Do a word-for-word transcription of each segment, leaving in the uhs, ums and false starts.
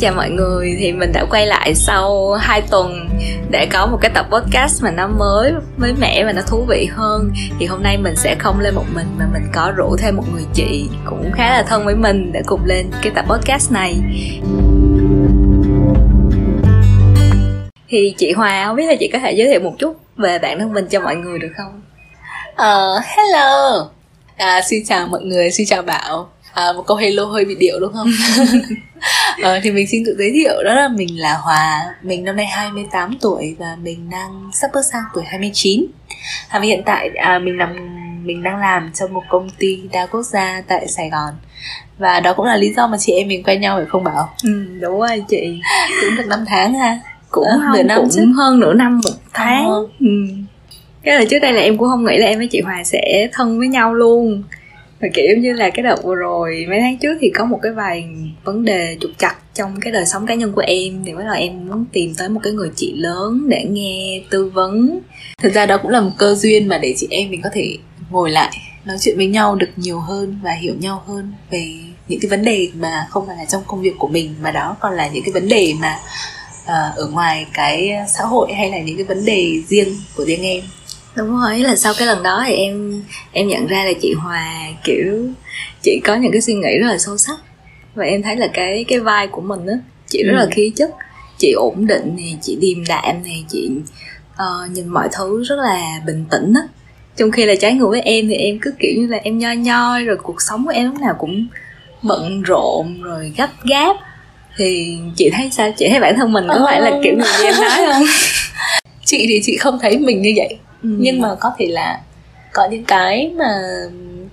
chào mọi người. Thì mình đã quay lại sau hai tuần để có một cái tập podcast mà nó mới, mới mẻ và nó thú vị hơn. Thì hôm nay mình sẽ không lên một mình mà mình có rủ thêm một người chị cũng khá là thân với mình để cùng lên cái tập podcast này. Thì chị Hoà, không biết là chị có thể giới thiệu một chút về bản thân mình cho mọi người được không? Uh, hello! À, xin chào mọi người, xin chào Bảo. À, một câu hello hơi bị điệu đúng không? à, thì mình xin tự giới thiệu, đó là mình là Hoà. Mình năm nay hai mươi tám tuổi và mình đang sắp bước sang tuổi hai mươi chín. à, Và hiện tại à, mình, làm, mình đang làm trong một công ty đa quốc gia tại Sài Gòn. Và đó cũng là lý do mà chị em mình quen nhau phải không Bảo? Ừ, đúng rồi chị. Cũng được năm tháng ha? Cũng, à, không, năm cũng chứ. Hơn nửa năm một tháng. à. ừ. Cái là trước đây là em cũng không nghĩ là em với chị Hoà sẽ thân với nhau luôn. Và kiểu như là cái đợt vừa rồi, mấy tháng trước thì có một cái vài vấn đề trục trặc trong cái đời sống cá nhân của em. Thì bắt đầu em muốn tìm tới một cái người chị lớn để nghe tư vấn. Thực ra đó cũng là một cơ duyên mà để chị em mình có thể ngồi lại nói chuyện với nhau được nhiều hơn và hiểu nhau hơn về những cái vấn đề mà không phải là trong công việc của mình, mà đó còn là những cái vấn đề mà uh, ở ngoài cái xã hội, hay là những cái vấn đề riêng của riêng em. Đúng rồi, là sau cái lần đó thì em em nhận ra là chị Hoà kiểu chị có những cái suy nghĩ rất là sâu sắc. Và em thấy là cái cái vai của mình á, chị rất ừ. là khí chất, chị ổn định này, chị điềm đạm này, chị uh, nhìn mọi thứ rất là bình tĩnh á. Trong khi là trái ngược với em thì em cứ kiểu như là em nhoi nhoi, rồi cuộc sống của em lúc nào cũng bận rộn rồi gấp gáp. Thì chị thấy sao? Chị thấy bản thân mình có ừ. phải là kiểu người như em nói không? Chị thì chị không thấy mình như vậy. Ừ. Nhưng mà có thể là có những cái mà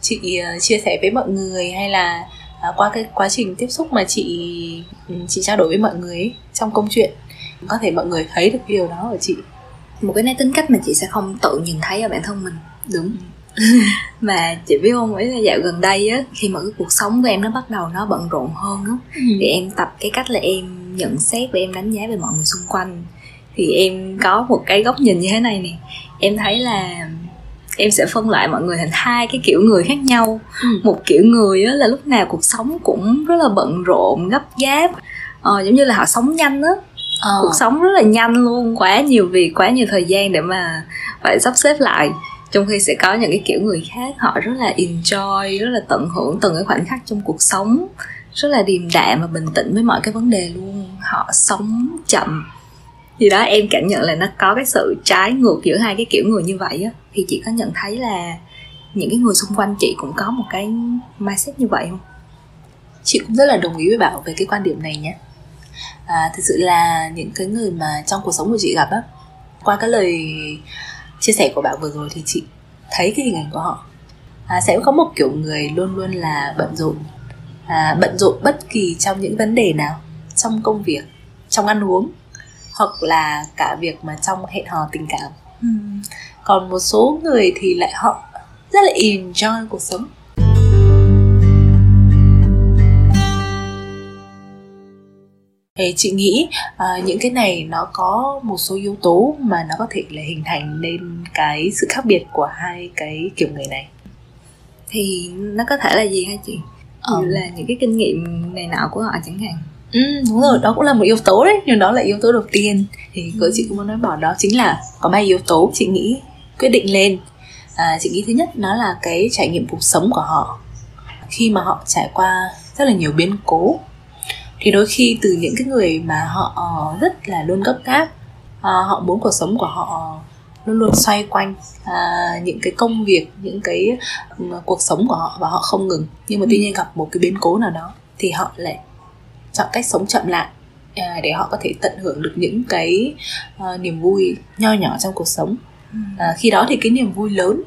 chị chia sẻ với mọi người, hay là qua cái quá trình tiếp xúc mà chị chị trao đổi với mọi người ấy, trong công chuyện, có thể mọi người thấy được cái điều đó ở chị. Một cái nét tính cách mà chị sẽ không tự nhìn thấy ở bản thân mình. Đúng. Mà chị biết không, ấy là dạo gần đây á, khi mà cái cuộc sống của em nó bắt đầu nó bận rộn hơn á, ừ. thì em tập cái cách là em nhận xét và em đánh giá về mọi người xung quanh. Thì em có một cái góc nhìn như thế này nè. Em thấy là em sẽ phân loại mọi người thành hai cái kiểu người khác nhau. ừ. Một kiểu người á, là lúc nào cuộc sống cũng rất là bận rộn, gấp gáp, ờ, giống như là họ sống nhanh á. ờ. Cuộc sống rất là nhanh luôn, quá nhiều việc, quá nhiều thời gian để mà phải sắp xếp lại. Trong khi sẽ có những cái kiểu người khác, họ rất là enjoy, rất là tận hưởng từng cái khoảnh khắc trong cuộc sống, rất là điềm đạm và bình tĩnh với mọi cái vấn đề luôn. Họ sống chậm. Thì đó, em cảm nhận là nó có cái sự trái ngược giữa hai cái kiểu người như vậy á. Thì chị có nhận thấy là những cái người xung quanh chị cũng có một cái mindset như vậy không? Chị cũng rất là đồng ý với Bảo về cái quan điểm này nhé. à, Thực sự là những cái người mà trong cuộc sống của chị gặp á, qua cái lời chia sẻ của Bảo vừa rồi thì chị thấy cái hình ảnh của họ à, sẽ có một kiểu người luôn luôn là bận rộn. à, Bận rộn bất kỳ trong những vấn đề nào, trong công việc, trong ăn uống, hoặc là cả việc mà trong hẹn hò tình cảm. ừ. Còn một số người thì lại họ rất là enjoy cuộc sống. Thì chị nghĩ à, những cái này nó có một số yếu tố mà nó có thể là hình thành nên cái sự khác biệt của hai cái kiểu người này. Thì nó có thể là gì hả chị? Ví dụ ừ. là những cái kinh nghiệm này nọ của họ chẳng hạn. Ừ, đúng rồi, đó cũng là một yếu tố đấy. Nhưng đó là yếu tố đầu tiên. Thì cỡ chị cũng muốn nói Bảo đó chính là có ba yếu tố chị nghĩ quyết định lên. à, Chị nghĩ thứ nhất nó là cái trải nghiệm cuộc sống của họ. Khi mà họ trải qua rất là nhiều biến cố, thì đôi khi từ những cái người mà họ rất là luôn gấp gáp, à, họ muốn cuộc sống của họ luôn luôn xoay quanh à, những cái công việc, những cái cuộc sống của họ, và họ không ngừng. Nhưng mà tuy nhiên gặp một cái biến cố nào đó thì họ lại chọn cách sống chậm lại à, để họ có thể tận hưởng được những cái à, niềm vui nho nhỏ trong cuộc sống. à, Khi đó thì cái niềm vui lớn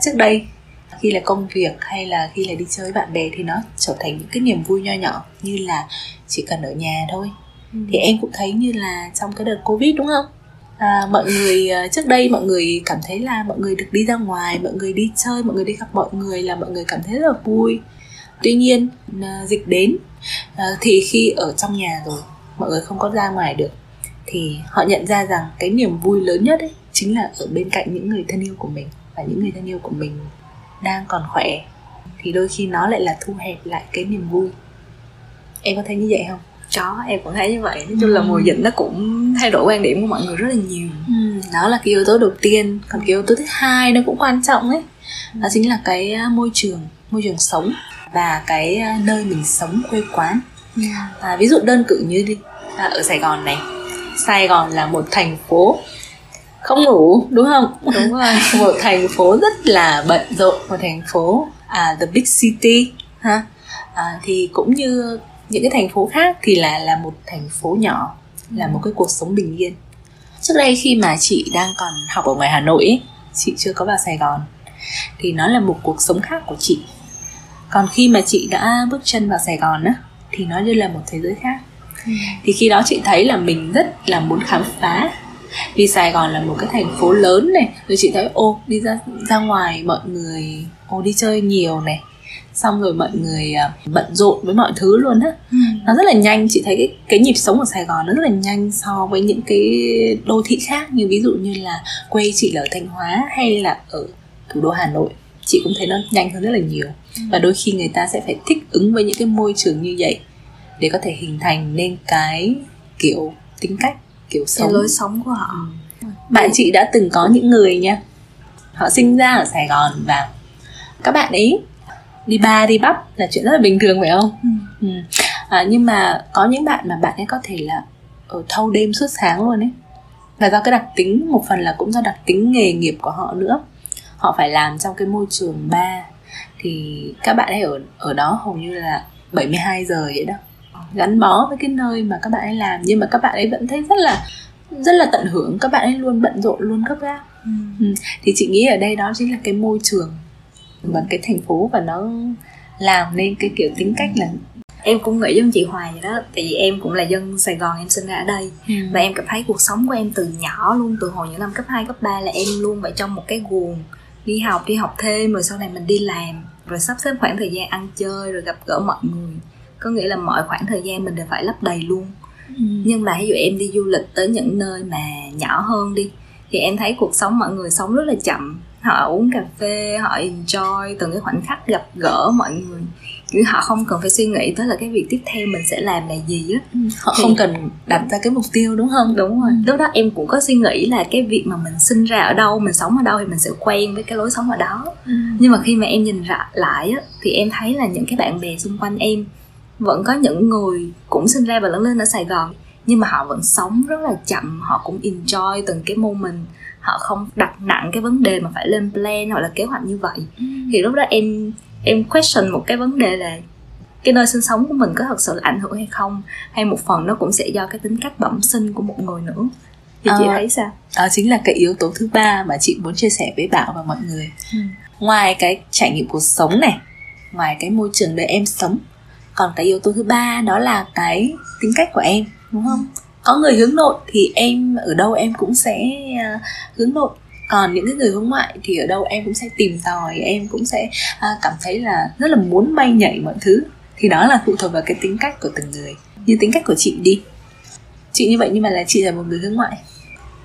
trước đây, khi là công việc hay là khi là đi chơi với bạn bè, thì nó trở thành những cái niềm vui nho nhỏ như là chỉ cần ở nhà thôi. ừ. Thì em cũng thấy như là trong cái đợt Covid đúng không? à, Mọi người trước đây mọi người cảm thấy là mọi người được đi ra ngoài, mọi người đi chơi, mọi người đi gặp mọi người là mọi người cảm thấy rất là vui. Tuy nhiên dịch đến à, thì khi ở trong nhà rồi mọi người không có ra ngoài được, thì họ nhận ra rằng cái niềm vui lớn nhất ấy, chính là ở bên cạnh những người thân yêu của mình. Và những người thân yêu của mình đang còn khỏe thì đôi khi nó lại là thu hẹp lại cái niềm vui. Em có thấy như vậy không? chó, em cũng thấy như vậy. Nói chung là mùa dịch nó cũng thay đổi quan điểm của mọi người rất là nhiều. ừ. Đó là cái yếu tố đầu tiên. Còn cái yếu tố thứ hai nó cũng quan trọng ấy, đó chính là cái môi trường, môi trường sống và cái nơi mình sống, quê quán. à, Ví dụ đơn cử như đi à, ở Sài Gòn này. Sài Gòn là một thành phố không ngủ, đúng không? Đúng rồi. Một thành phố rất là bận rộn, một thành phố à, the big city ha. À, thì cũng như những cái thành phố khác thì là là một thành phố nhỏ, là một cái cuộc sống bình yên. Trước đây khi mà chị đang còn học ở ngoài Hà Nội ấy, chị chưa có vào Sài Gòn, thì nó là một cuộc sống khác của chị. Còn khi mà chị đã bước chân vào Sài Gòn á, thì nó như là một thế giới khác. ừ. Thì khi đó chị thấy là mình rất là muốn khám phá, vì Sài Gòn là một cái thành phố lớn này. Rồi chị thấy ô đi ra ra ngoài mọi người ô đi chơi nhiều này, xong rồi mọi người bận rộn với mọi thứ luôn á. ừ. Nó rất là nhanh, chị thấy cái, cái nhịp sống ở Sài Gòn nó rất là nhanh so với những cái đô thị khác. Như ví dụ như là quê chị là ở Thanh Hóa hay là ở thủ đô Hà Nội, chị cũng thấy nó nhanh hơn rất là nhiều. ừ. Và đôi khi người ta sẽ phải thích ứng với những cái môi trường như vậy để có thể hình thành nên cái kiểu tính cách, kiểu sống, lối sống của họ. ừ. Bạn chị đã từng có những người nha, họ sinh ra ở Sài Gòn và các bạn ấy đi bar đi pub là chuyện rất là bình thường, phải không? ừ. Ừ. À, nhưng mà có những bạn mà bạn ấy có thể là ở thâu đêm suốt sáng luôn ấy, là do cái đặc tính, một phần là cũng do đặc tính nghề nghiệp của họ nữa. Họ phải làm trong cái môi trường bar, thì các bạn ấy ở ở đó hầu như là bảy mươi hai giờ vậy đó, gắn bó với cái nơi mà các bạn ấy làm. Nhưng mà các bạn ấy vẫn thấy rất là rất là tận hưởng, các bạn ấy luôn bận rộn, luôn gấp gáp. ừ. Ừ. Thì chị nghĩ ở đây đó chính là cái môi trường và cái thành phố, và nó làm nên cái kiểu tính cách. Là em cũng nghĩ giống chị Hoài vậy đó, tại vì em cũng là dân Sài Gòn, em sinh ra ở đây. ừ. Và em cảm thấy cuộc sống của em từ nhỏ luôn, từ hồi những năm cấp hai, cấp ba là em luôn vậy, trong một cái guồng đi học, đi học thêm, rồi sau này mình đi làm, rồi sắp xếp khoảng thời gian ăn chơi, rồi gặp gỡ mọi người. Có nghĩa là mọi khoảng thời gian mình đều phải lấp đầy luôn. ừ. Nhưng mà ví dụ em đi du lịch tới những nơi mà nhỏ hơn đi, thì em thấy cuộc sống mọi người sống rất là chậm. Họ uống cà phê, họ enjoy từng cái khoảnh khắc gặp gỡ mọi người, chứ họ không cần phải suy nghĩ tới là cái việc tiếp theo mình sẽ làm là gì á. ừ. Họ thì không cần đặt ra cái mục tiêu, đúng không? Đúng rồi. ừ. Lúc đó em cũng có suy nghĩ là cái việc mà mình sinh ra ở đâu, mình sống ở đâu thì mình sẽ quen với cái lối sống ở đó. ừ. Nhưng mà khi mà em nhìn lại á, thì em thấy là những cái bạn bè xung quanh em vẫn có những người cũng sinh ra và lớn lên ở Sài Gòn, nhưng mà họ vẫn sống rất là chậm, họ cũng enjoy từng cái moment, họ không đặt nặng cái vấn đề mà phải lên plan hoặc là kế hoạch như vậy. ừ. Thì lúc đó em em question một cái vấn đề là cái nơi sinh sống của mình có thật sự là ảnh hưởng hay không, hay một phần nó cũng sẽ do cái tính cách bẩm sinh của một người nữa. Thì à, chị thấy sao? Đó chính là cái yếu tố thứ ba mà chị muốn chia sẻ với Bảo và mọi người. ừ. Ngoài cái trải nghiệm cuộc sống này, ngoài cái môi trường nơi em sống, còn cái yếu tố thứ ba đó là cái tính cách của em, đúng không? Có người hướng nội thì em ở đâu em cũng sẽ hướng nội, còn những cái người hướng ngoại thì ở đâu em cũng sẽ tìm tòi, em cũng sẽ cảm thấy là rất là muốn bay nhảy mọi thứ. Thì đó là phụ thuộc vào cái tính cách của từng người. Như tính cách của chị đi, chị như vậy nhưng mà là chị là một người hướng ngoại.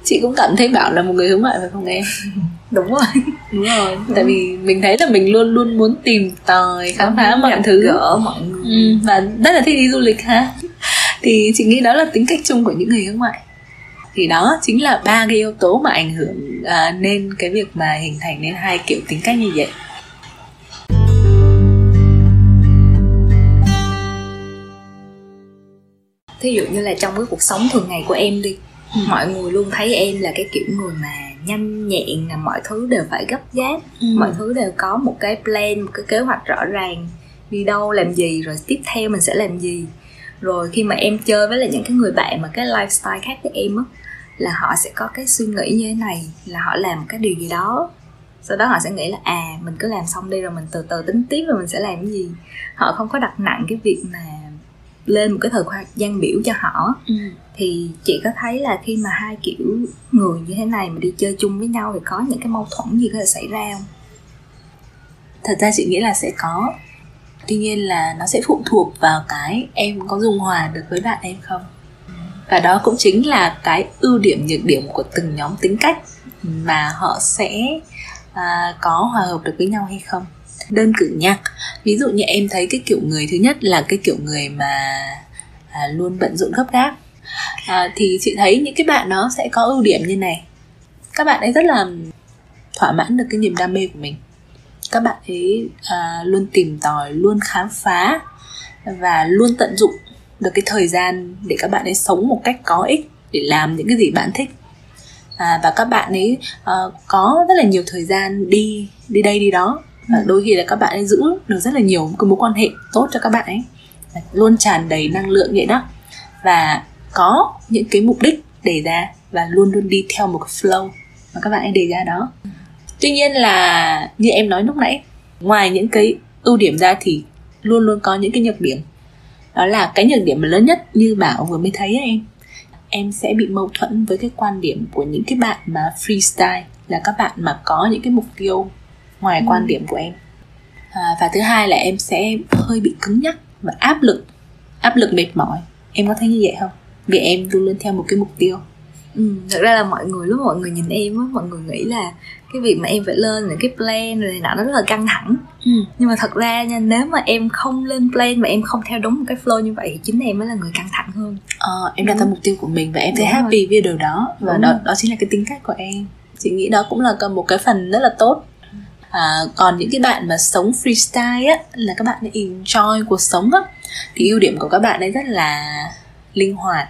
Chị cũng cảm thấy Bảo là một người hướng ngoại phải không em? Đúng rồi. Đúng rồi. Đúng. Tại vì mình thấy là mình luôn luôn muốn tìm tòi, khám phá mọi thứ, gỡ mọi người. Ừ, và rất là thích đi du lịch ha. Thì chị nghĩ đó là tính cách chung của những người hướng ngoại. Thì đó chính là ba cái yếu tố mà ảnh hưởng à, nên cái việc mà hình thành nên hai kiểu tính cách như vậy. Thí dụ như là trong cái cuộc sống thường ngày của em đi, ừ. mọi người luôn thấy em là cái kiểu người mà nhanh nhẹn, là mọi thứ đều phải gấp gáp, ừ. mọi thứ đều có một cái plan, một cái kế hoạch rõ ràng, đi đâu làm gì, rồi tiếp theo mình sẽ làm gì. Rồi khi mà em chơi với lại những cái người bạn mà cái lifestyle khác với em á, là họ sẽ có cái suy nghĩ như thế này, là họ làm một cái điều gì đó, sau đó họ sẽ nghĩ là à mình cứ làm xong đi rồi mình từ từ tính tiếp rồi mình sẽ làm cái gì. Họ không có đặt nặng cái việc mà lên một cái thời gian biểu cho họ. ừ. Thì chị có thấy là khi mà hai kiểu người như thế này mà đi chơi chung với nhau thì có những cái mâu thuẫn gì có thể xảy ra không? Thật ra chị nghĩ là sẽ có. Tuy nhiên là nó sẽ phụ thuộc vào cái em có dung hòa được với bạn em không. Và đó cũng chính là cái ưu điểm, nhược điểm của từng nhóm tính cách mà họ sẽ à, có hòa hợp được với nhau hay không. Đơn cử nha, ví dụ như em thấy cái kiểu người thứ nhất là cái kiểu người mà à, luôn bận rộn gấp gáp. À, thì chị thấy những cái bạn nó sẽ có ưu điểm như này. Các bạn ấy rất là thỏa mãn được cái niềm đam mê của mình. Các bạn ấy à, luôn tìm tòi, luôn khám phá và luôn tận dụng được cái thời gian để các bạn ấy sống một cách có ích, để làm những cái gì bạn thích. À, và các bạn ấy à, có rất là nhiều thời gian đi đi đây đi đó. Và ừ. đôi khi là các bạn ấy giữ được rất là nhiều cái mối quan hệ tốt cho các bạn ấy, luôn tràn đầy năng lượng vậy đó, và có những cái mục đích đề ra và luôn luôn đi theo một cái flow mà các bạn ấy đề ra đó. Tuy nhiên là như em nói lúc nãy, ngoài những cái ưu điểm ra thì luôn luôn có những cái nhược điểm. Đó là cái nhược điểm lớn nhất như Bảo vừa mới thấy ấy, em em sẽ bị mâu thuẫn với cái quan điểm của những cái bạn mà freestyle, là các bạn mà có những cái mục tiêu ngoài ừ. quan điểm của em. À, và thứ hai là em sẽ hơi bị cứng nhắc và áp lực, áp lực mệt mỏi. Em có thấy như vậy không? Vì em luôn luôn theo một cái mục tiêu. Ừ, thật ra là mọi người, lúc mọi người nhìn em á, mọi người nghĩ là cái việc mà em phải lên những cái plan rồi này nọ nó rất là căng thẳng. Ừ. Nhưng mà thật ra nha, nếu mà em không lên plan và em không theo đúng một cái flow như vậy thì chính em mới là người căng thẳng hơn. Ờ, à, em đặt ra mục tiêu của mình và em thấy đúng happy rồi với điều đó. Và đó, đó chính là cái tính cách của em. Chị nghĩ đó cũng là một cái phần rất là tốt. À, còn những cái bạn mà sống freestyle á, là các bạn ấy enjoy cuộc sống á, thì ưu điểm của các bạn ấy rất là linh hoạt,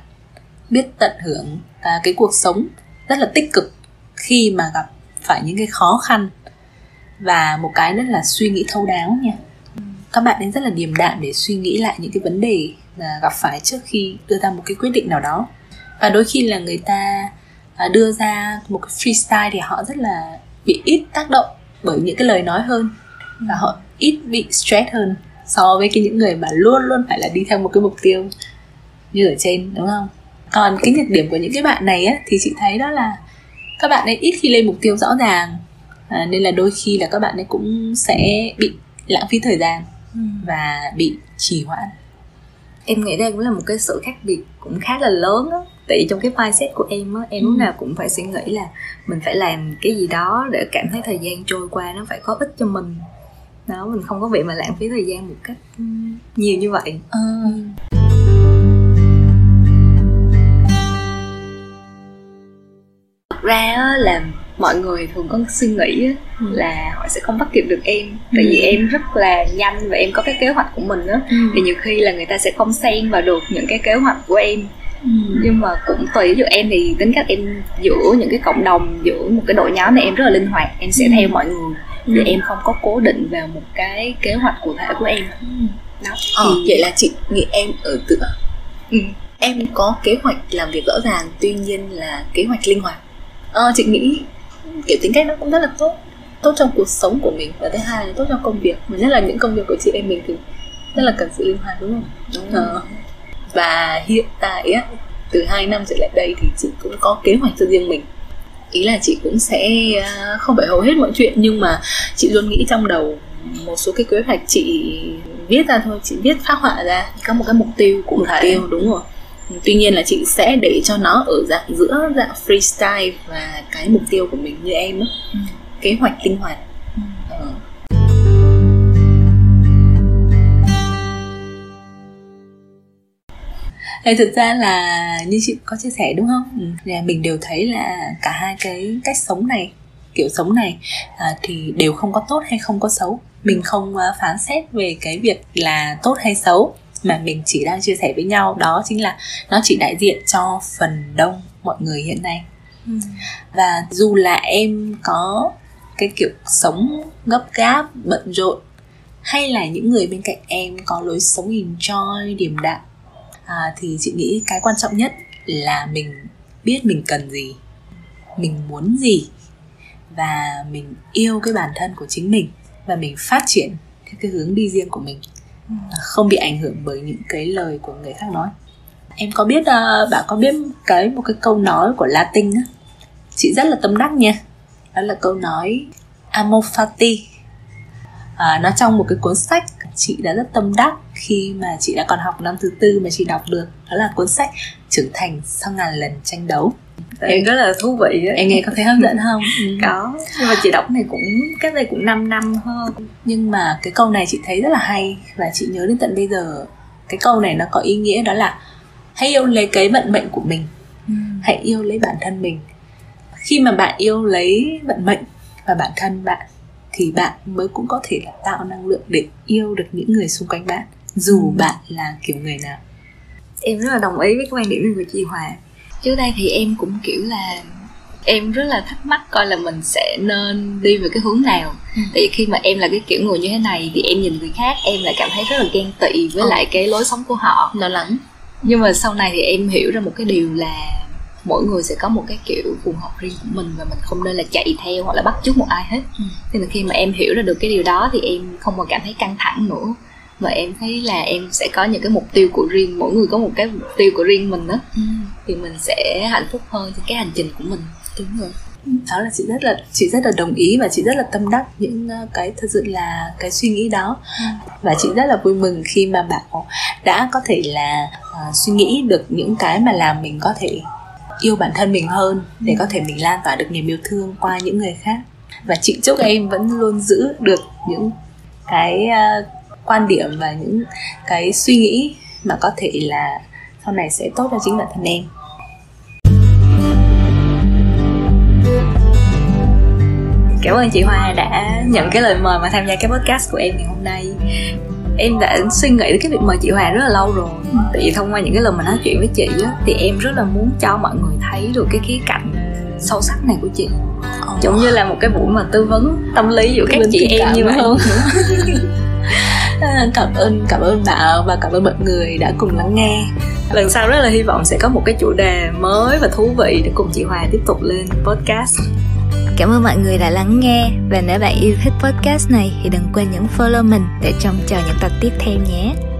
biết tận hưởng à, cái cuộc sống, rất là tích cực khi mà gặp phải những cái khó khăn, và một cái rất là suy nghĩ thấu đáo nha. Các bạn ấy rất là điềm đạm để suy nghĩ lại những cái vấn đề mà gặp phải trước khi đưa ra một cái quyết định nào đó. Và đôi khi là người ta à, đưa ra một cái freestyle thì họ rất là bị ít tác động bởi những cái lời nói hơn, và họ ít bị stress hơn so với cái những người mà luôn luôn phải là đi theo một cái mục tiêu như ở trên, đúng không? Còn cái nhược điểm của những cái bạn này á, thì chị thấy đó là các bạn ấy ít khi lên mục tiêu rõ ràng, à, nên là đôi khi là các bạn ấy cũng sẽ bị lãng phí thời gian và bị trì hoãn. Em nghĩ đây cũng là một cái sự khác biệt cũng khá là lớn á. Tại vì trong cái mindset của em á, em lúc nào cũng phải suy nghĩ là mình phải làm cái gì đó để cảm thấy thời gian trôi qua nó phải có ích cho mình. Đó, mình không có bị mà lãng phí thời gian một cách nhiều như vậy. À. Thật ra á, là mọi người thường có suy nghĩ á, ừ. là họ sẽ không bắt kịp được em. Tại ừ. vì em rất là nhanh và em có cái kế hoạch của mình á, ừ. thì nhiều khi là người ta sẽ không xen vào được những cái kế hoạch của em. Ừ. Nhưng mà cũng tùy, ví dụ em thì tính cách em giữa những cái cộng đồng, giữa một cái đội nhóm này em rất là linh hoạt, em sẽ ừ. theo mọi người, ừ. vì em không có cố định vào một cái kế hoạch cụ thể của em. ừ. Đó. Ờ, thì vậy là chị nghĩ em ở tựa ừ. em có kế hoạch làm việc rõ ràng, tuy nhiên là kế hoạch linh hoạt. Ờ, chị nghĩ kiểu tính cách nó cũng rất là tốt, tốt trong cuộc sống của mình, và thứ hai là tốt trong công việc, mà nhất là những công việc của chị em mình thì rất là cần sự linh hoạt, đúng không? Đúng rồi. Ờ. Và hiện tại từ hai năm trở lại đây thì chị cũng có kế hoạch cho riêng mình. Ý là chị cũng sẽ không phải hầu hết mọi chuyện, nhưng mà chị luôn nghĩ trong đầu một số cái kế hoạch chị viết ra thôi, chị viết phác họa ra có một cái mục tiêu cụ thể. Mục tiêu, đúng rồi. Tuy nhiên là chị sẽ để cho nó ở dạng giữa dạng freestyle và cái mục tiêu của mình như em đó. Ừ. Kế hoạch linh hoạt. Ừ. Ờ. Thì thực ra là như chị có chia sẻ, đúng không? Là mình đều thấy là cả hai cái cách sống này, kiểu sống này à, thì đều không có tốt hay không có xấu. Mình không phán xét về cái việc là tốt hay xấu, mà mình chỉ đang chia sẻ với nhau. Đó chính là nó chỉ đại diện cho phần đông mọi người hiện nay. Và dù là em có cái kiểu sống gấp gáp, bận rộn, hay là những người bên cạnh em có lối sống enjoy, điềm đạm, à, thì chị nghĩ cái quan trọng nhất là mình biết mình cần gì, mình muốn gì, và mình yêu cái bản thân của chính mình, và mình phát triển theo cái hướng đi riêng của mình, không bị ảnh hưởng bởi những cái lời của người khác nói. Em có biết, uh, bạn có biết cái một cái câu nói của Latin á, chị rất là tâm đắc nha. Đó là câu nói Amor Fati. À, nó trong một cái cuốn sách chị đã rất tâm đắc khi mà chị đã còn học năm thứ tư mà chị đọc được. Đó là cuốn sách Trưởng thành sau ngàn lần tranh đấu. Em rất là thú vị ấy. Em nghe có thấy hấp dẫn không? Ừ. Có. Nhưng mà chị đọc này cũng cách đây cũng năm năm hơn. Nhưng mà cái câu này chị thấy rất là hay, và chị nhớ đến tận bây giờ. Cái câu này nó có ý nghĩa đó là hãy yêu lấy cái vận mệnh của mình, ừ. hãy yêu lấy bản thân mình. Khi mà bạn yêu lấy vận mệnh và bản thân bạn thì bạn mới cũng có thể là tạo năng lượng để yêu được những người xung quanh bạn, dù ừ. bạn là kiểu người nào. Em rất là đồng ý với cái quan điểm của chị Hoà. Trước đây thì em cũng kiểu là em rất là thắc mắc coi là mình sẽ nên đi về cái hướng nào. ừ. Tại vì khi mà em là cái kiểu người như thế này thì em nhìn người khác em lại cảm thấy rất là ghen tị với ừ. lại cái lối sống của họ, lo lắng. Nhưng mà sau này thì em hiểu ra một cái điều là mỗi người sẽ có một cái kiểu phù hợp riêng của mình, và mình không nên là chạy theo hoặc là bắt chước một ai hết. ừ. Nên là khi mà em hiểu ra được cái điều đó thì em không còn cảm thấy căng thẳng nữa, mà em thấy là em sẽ có những cái mục tiêu của riêng, mỗi người có một cái mục tiêu của riêng mình đó, ừ. thì mình sẽ hạnh phúc hơn trên cái hành trình của mình. Đúng rồi, đó là chị rất là chị rất là đồng ý và chị rất là tâm đắc những cái thật sự là cái suy nghĩ đó. Và chị rất là vui mừng khi mà Bảo đã có thể là uh, suy nghĩ được những cái mà làm mình có thể yêu bản thân mình hơn, để có thể mình lan tỏa được niềm yêu thương qua những người khác. Và chị chúc em vẫn luôn giữ được những cái uh, quan điểm và những cái suy nghĩ mà có thể là sau này sẽ tốt cho chính bản thân em. Cảm ơn chị Hoà đã nhận cái lời mời mà tham gia cái podcast của em ngày hôm nay. Em đã suy nghĩ đến cái việc mời chị Hoà rất là lâu rồi. Tại vì thông qua những cái lần mà nói chuyện với chị á, thì em rất là muốn cho mọi người thấy được cái khía cạnh sâu sắc này của chị. Giống như là một cái buổi mà tư vấn tâm lý giữa các chị em như vậy. Cảm ơn, cảm ơn Bảo và cảm ơn mọi người đã cùng lắng nghe. Lần sau rất là hy vọng sẽ có một cái chủ đề mới và thú vị để cùng chị Hoà tiếp tục lên podcast. Cảm ơn mọi người đã lắng nghe, và nếu bạn yêu thích podcast này thì đừng quên nhấn follow mình để trông chờ những tập tiếp theo nhé.